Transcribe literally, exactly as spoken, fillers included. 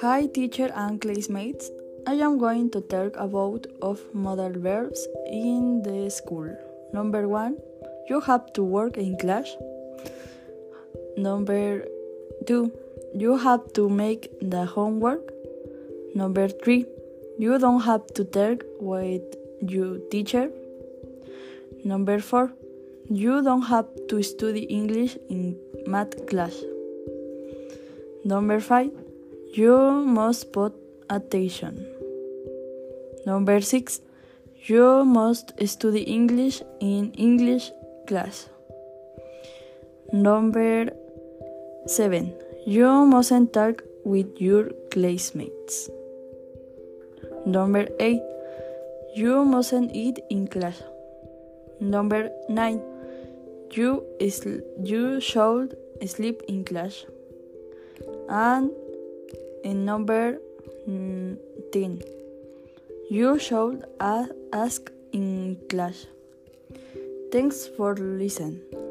Hi teacher and classmates, I am going to talk about of modal verbs in the school. Number one, you have to work in class. Number two, you have to make the homework. Number three, you don't have to talk with your teacher. Number four, you don't have to study English in math class. Number five, you must put attention. Number six, you must study English in English class. Number seven, you mustn't talk with your classmates. Number eight, you mustn't eat in class. Number nine, You, sl- you should sleep in class. And in number mm, ten, you should a- ask in class. Thanks for listening.